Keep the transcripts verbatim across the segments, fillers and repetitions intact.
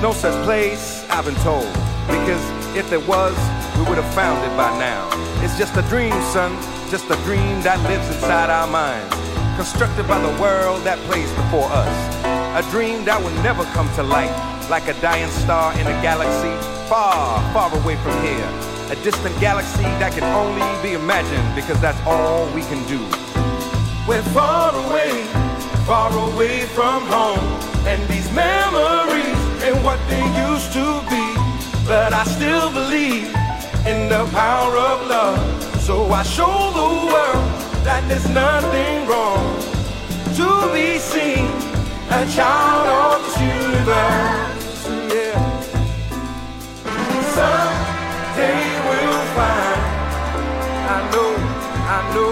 No such place, I've been told, because if there was, we would have found it by now. It's just a dream, son, just a dream that lives inside our minds, constructed by the world that plays before us. A dream that will never come to light, like a dying star in a galaxy far, far away from here. A distant galaxy that can only be imagined, because that's all we can do. We're far away far away from home, and these memories and what they used to be. But I still believe in the power of love, so I show the world that there's nothing wrong to be seen, a child of this universe. Yeah. Someday we'll find. I know, I know.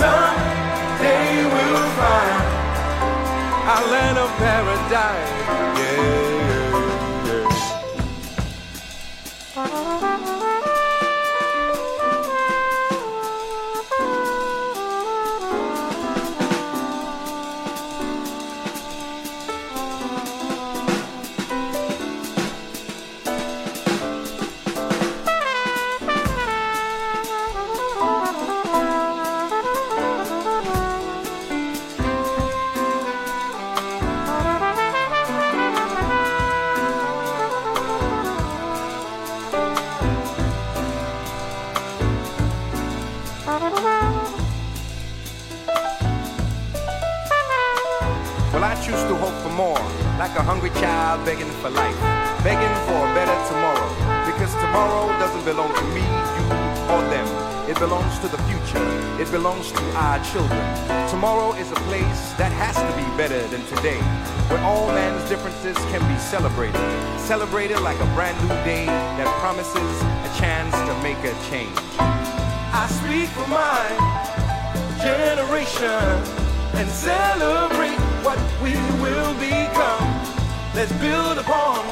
Someday we'll find our land of paradise. Yeah, like a hungry child begging for life, begging for a better tomorrow, because tomorrow doesn't belong to me, you, or them. It belongs to the future. It belongs to our children. Tomorrow is a place that has to be better than today, where all man's differences can be celebrated, celebrated like a brand new day that promises a chance to make a change. I speak for my generation and celebrate what we will become. Let's build upon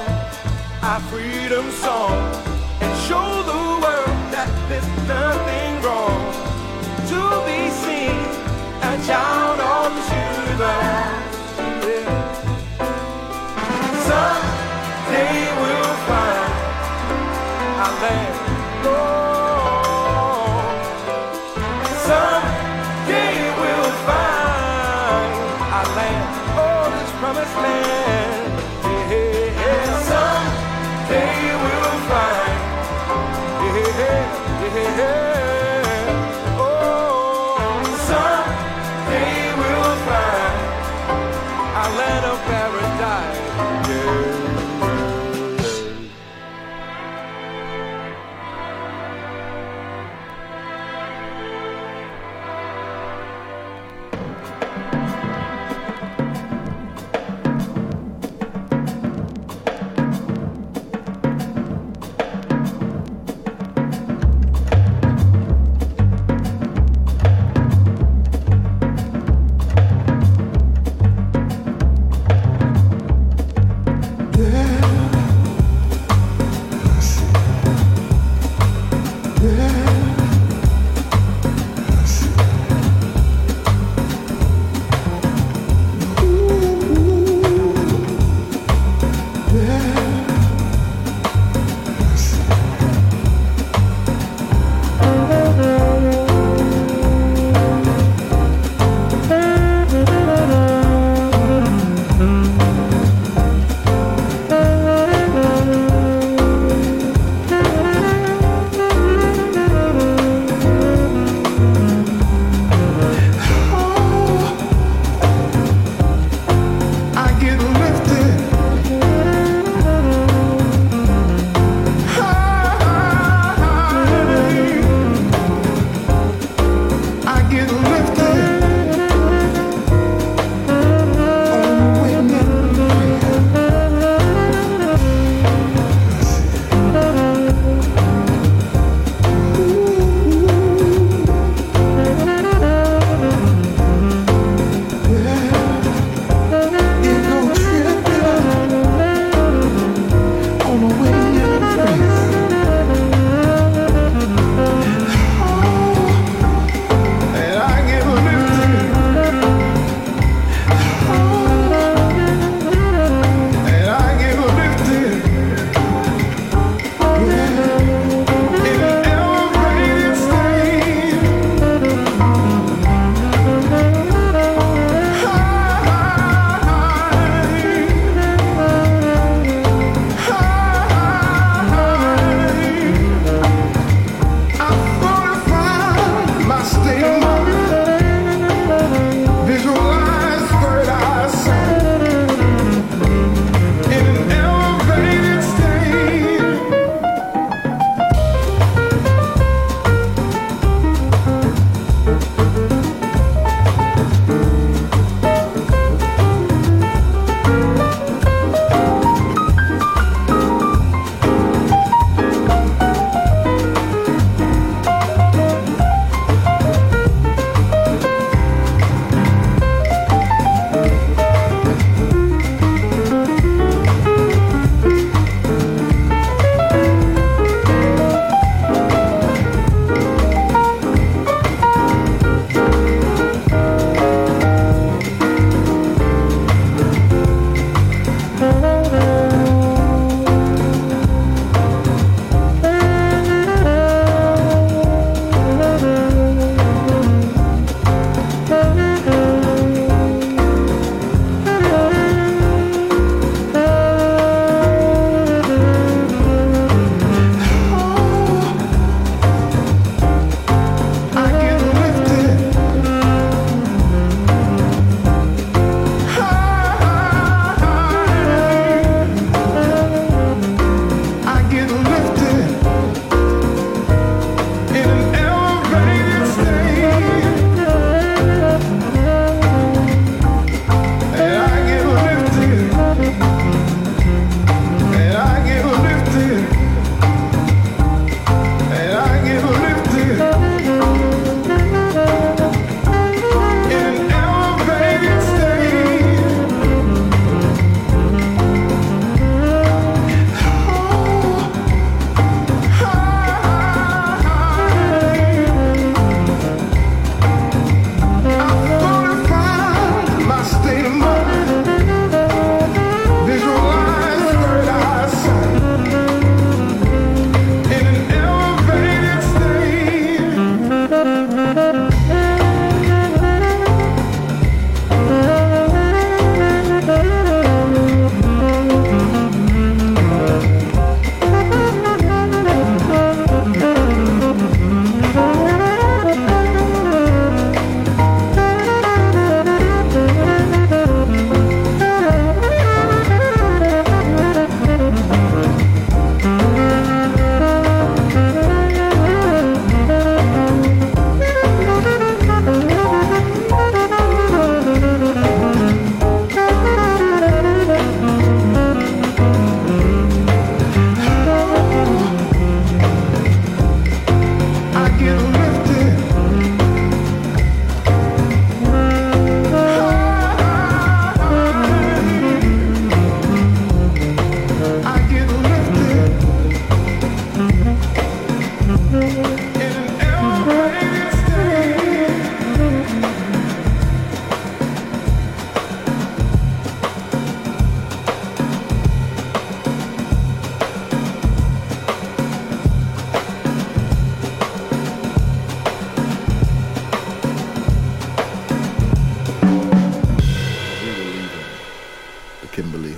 our freedom song and show the world that there's nothing wrong to be seen, a child of this universe. Yeah. Someday we'll find our land. Oh, someday we'll find our land. Oh, this promised land. Yeah, yeah, yeah. Oh,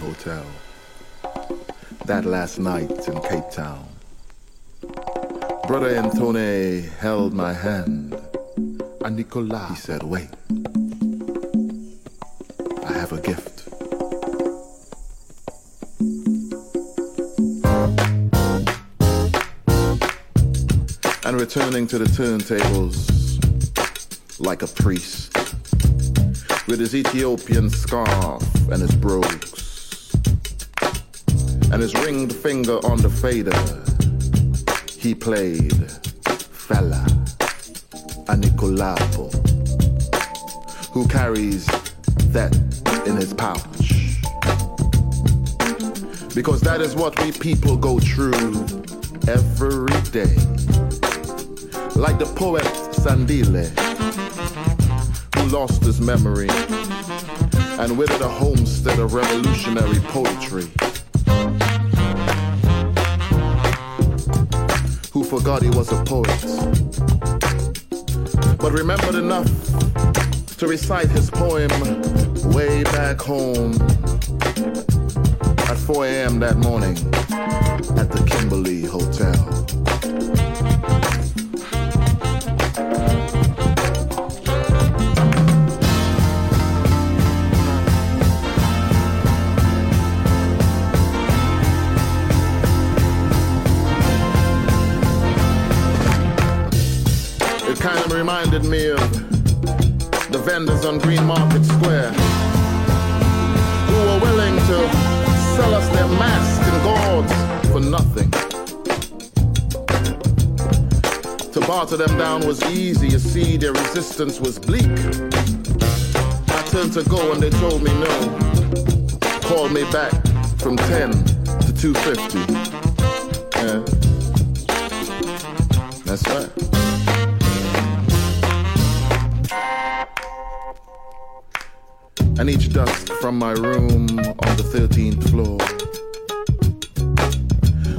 Hotel. That last night in Cape Town. Brother Antone held my hand, and Nicola, he said, wait, I have a gift. And returning to the turntables like a priest, with his Ethiopian scarf and his brogues, and his ringed finger on the fader, he played Fela Anikolapo, who carries that in his pouch. Because that is what we people go through every day. Like the poet Sandile, who lost his memory and withered a homestead of revolutionary poetry, who forgot he was a poet, but remembered enough to recite his poem way back home at four a.m. that morning at the Kimberley Hotel. Reminded me of the vendors on Green Market Square who were willing to sell us their masks and gauds for nothing. To barter them down was easy, you see, their resistance was bleak. I turned to go and they told me no. Called me back from ten to two fifty. Yeah. That's right. And each dusk from my room on the thirteenth floor,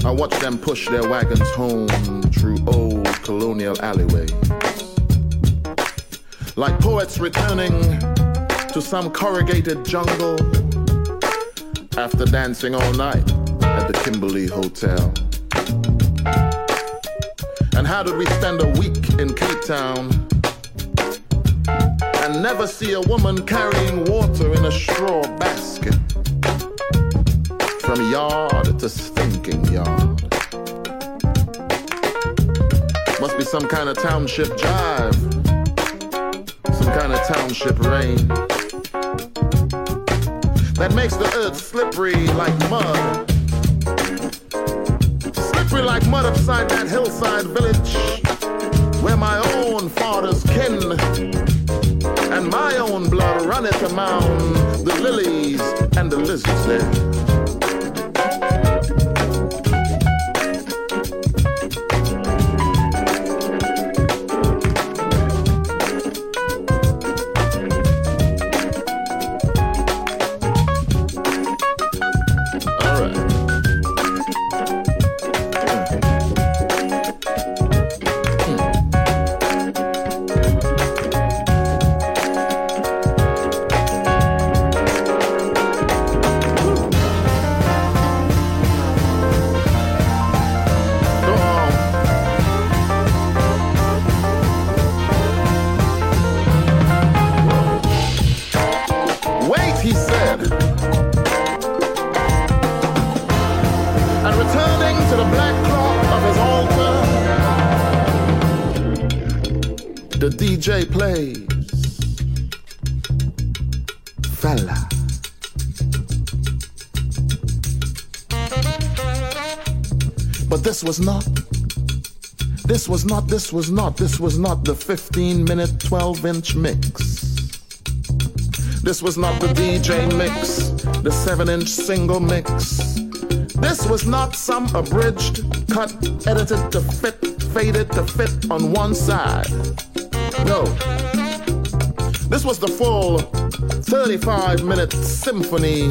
I watched them push their wagons home through old colonial alleyways, like poets returning to some corrugated jungle after dancing all night at the Kimberley Hotel. And how did we spend a week in Cape Town and never see a woman carrying water in a straw basket? From yard to stinking yard. Must be some kind of township jive, some kind of township rain that makes the earth slippery like mud. Slippery like mud upside that hillside village where my own father's kin and my own blood runneth among the lilies and the lizards there. All right. Mm. Mm. The D J plays Fela. But this was not, this was not, this was not, this was not the fifteen minute twelve inch mix. This was not the D J mix, the seven inch single mix. This was not some abridged, cut, edited to fit, faded to fit on one side. No, this was the full thirty-five minute symphony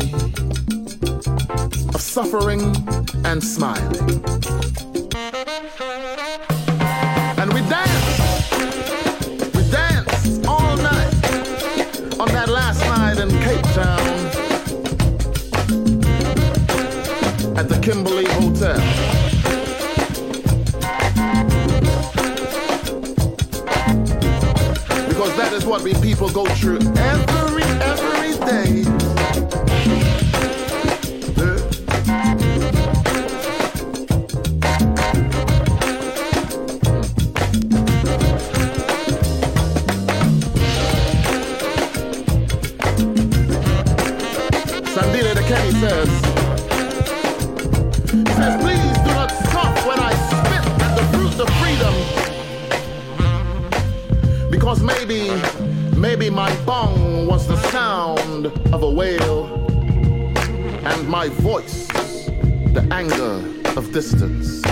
of suffering and smiling. And we danced, we danced all night on that last night in Cape Town. Kimberley Hotel. That is what we people go through every, every day. Yeah. Sandile the Kenny says, he says, please do not stop when I spit at the fruit of freedom. Because maybe, maybe my bong was the sound of a wail, and my voice the anger of distance.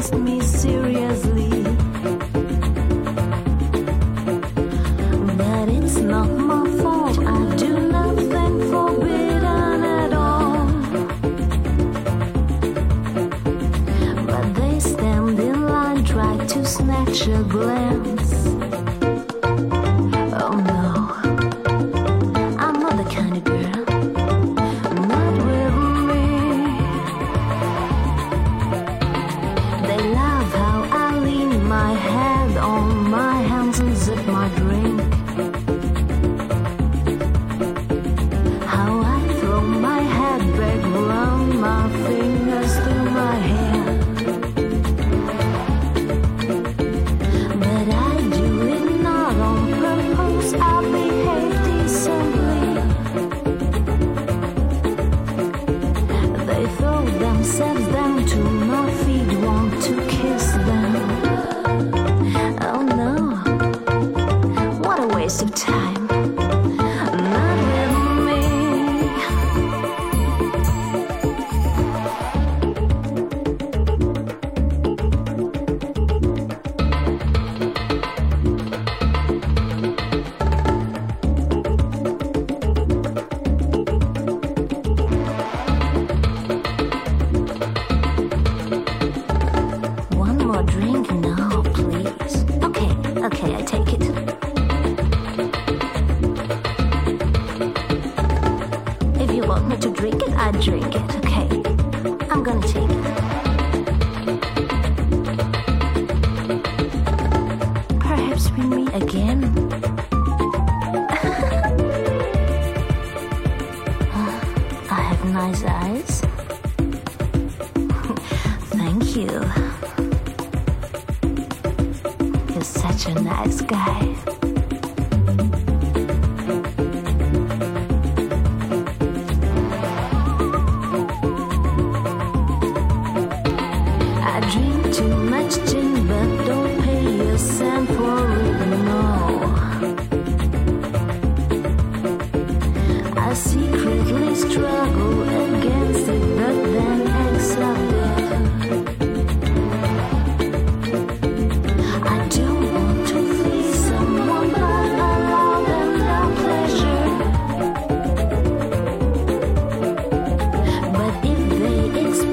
wants me seriously, but it's not my fault. I do nothing forbidden at all, but they stand in line, try to snatch a glance. Oh no, I'm not the kind of girl.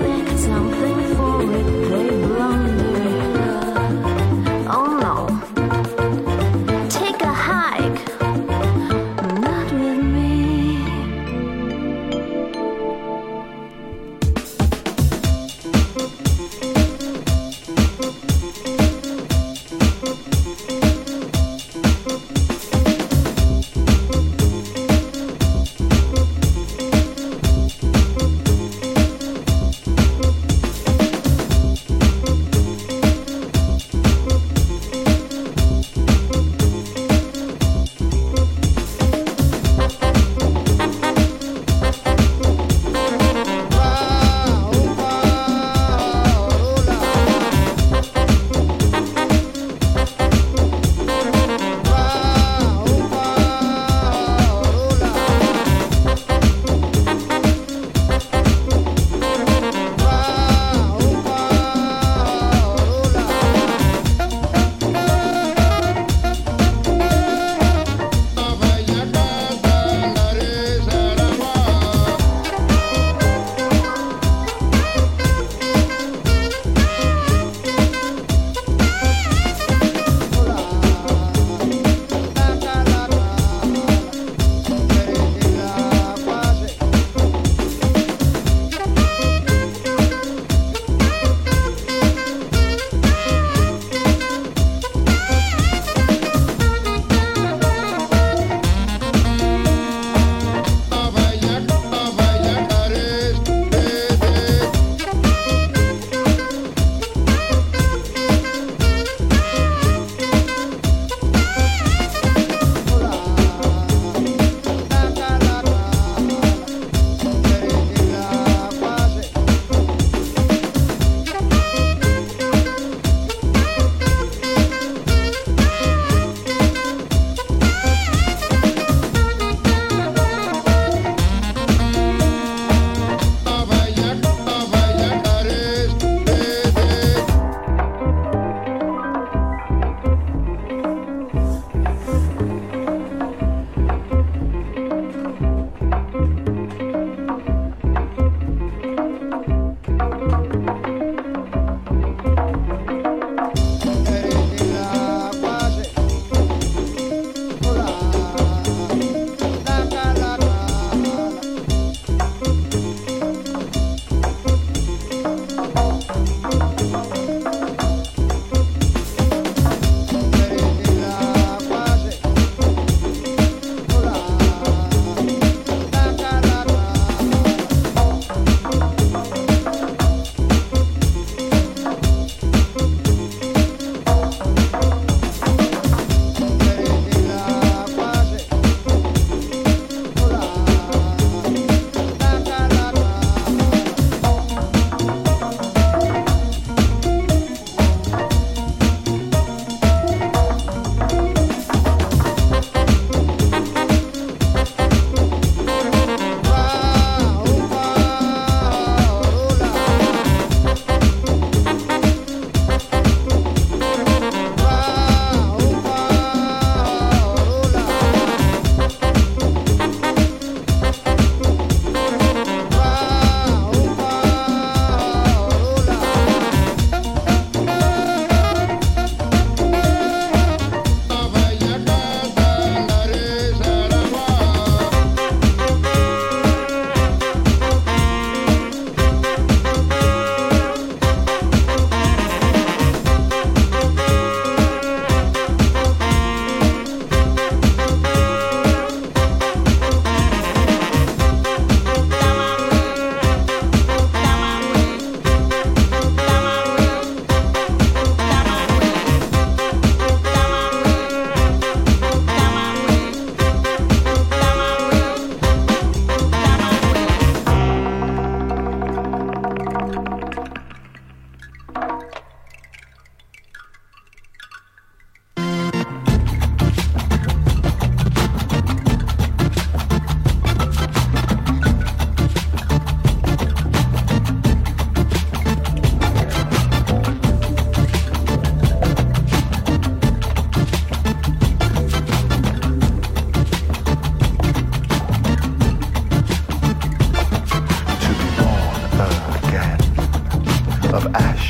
Expect something for it, they blunder.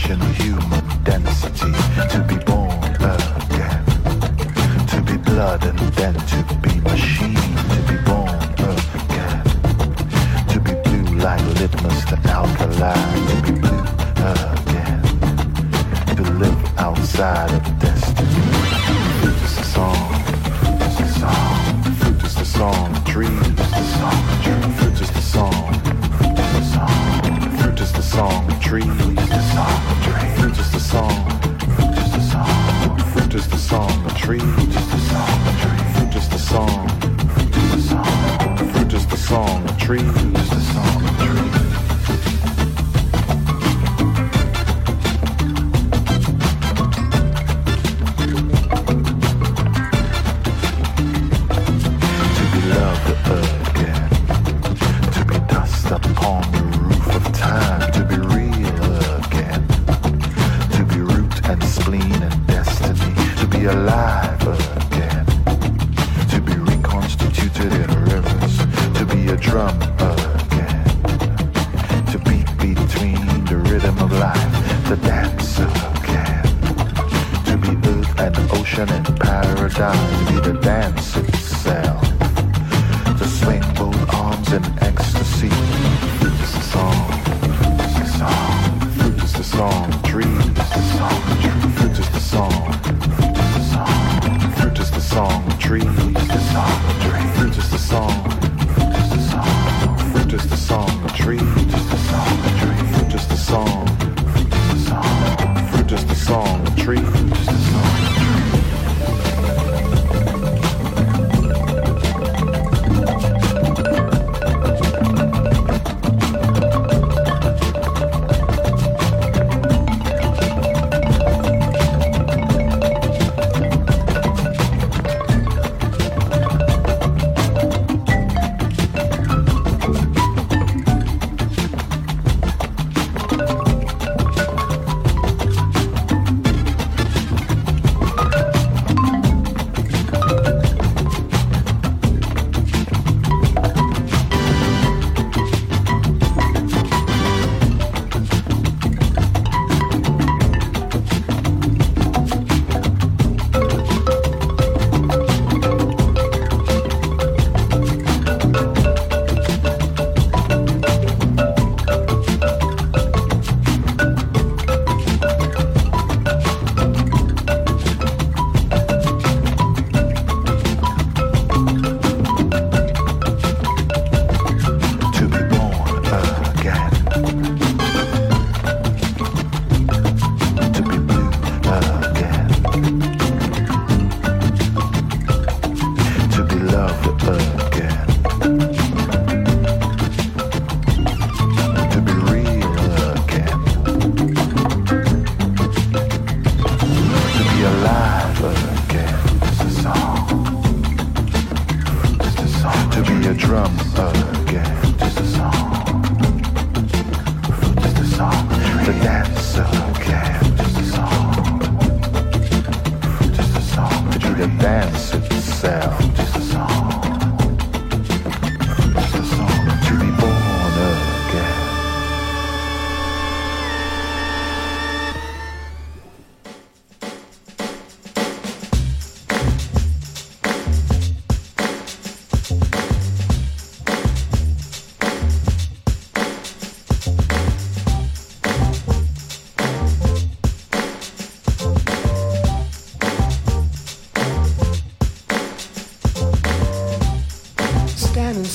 sufficient human density to be born again, to be blood and then to be machine, to be born again, to be blue like litmus and alkaline, to be blue again, to live outside of destiny. Fruit is the song, fruit is the song, fruit is the song, trees is the song, fruit is the song, fruit is the song. Fruit is the song, tree is the song, fruit is the song, fruit is the song, fruit is the song, tree is the song, fruit is the song, fruit is the song, fruit is the song, tree is the song, tree.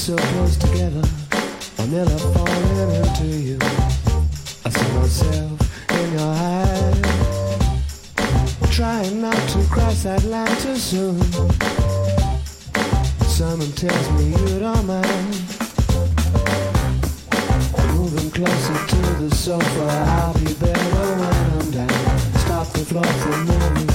So close together, I'm never falling into you. I see myself in your eyes, trying not to cross that line too soon. Someone tells me you don't mind. Moving closer to the sofa, I'll be better when I'm down. Stop the floor from moving,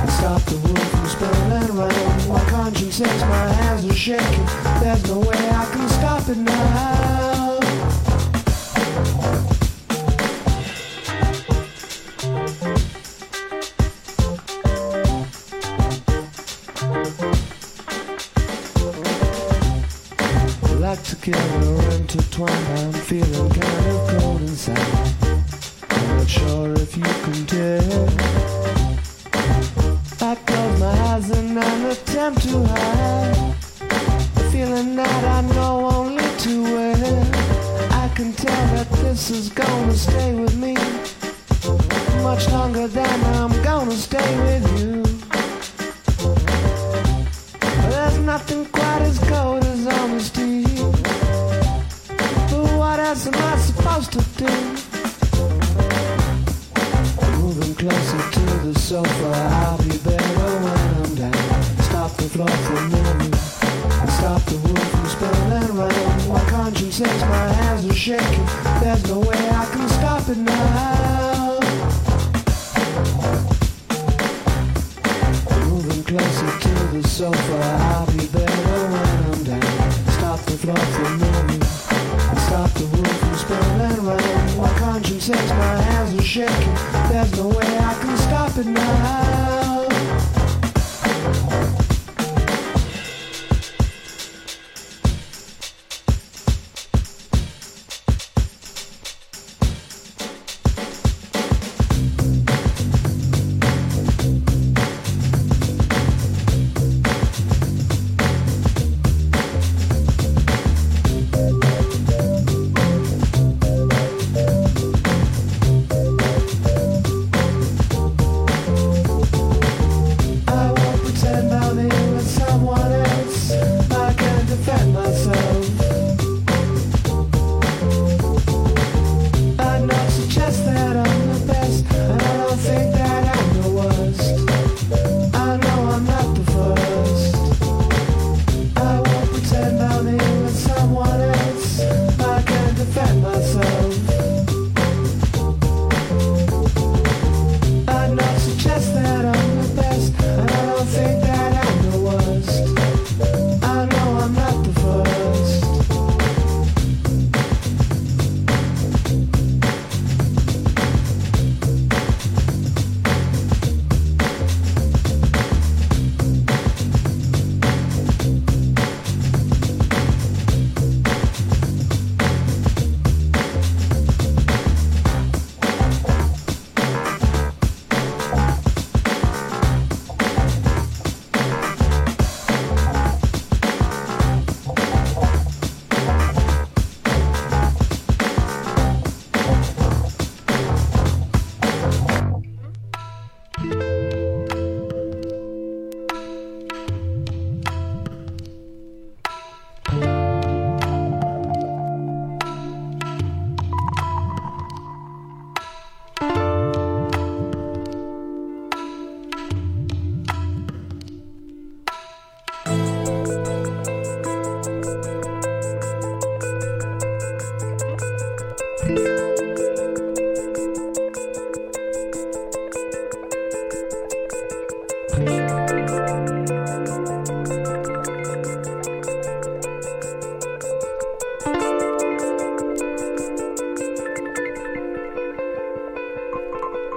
and stop the wood from spinning round. My conscience says my hands are shaking. There's no way I can stop it now. Like together intertwined, I'm feeling kind of cold inside. I'm not sure if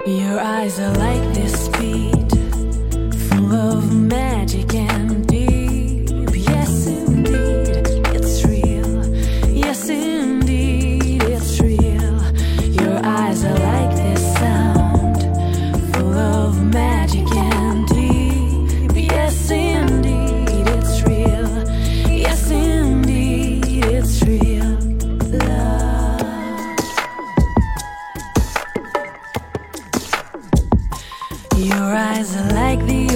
Your eyes are like these.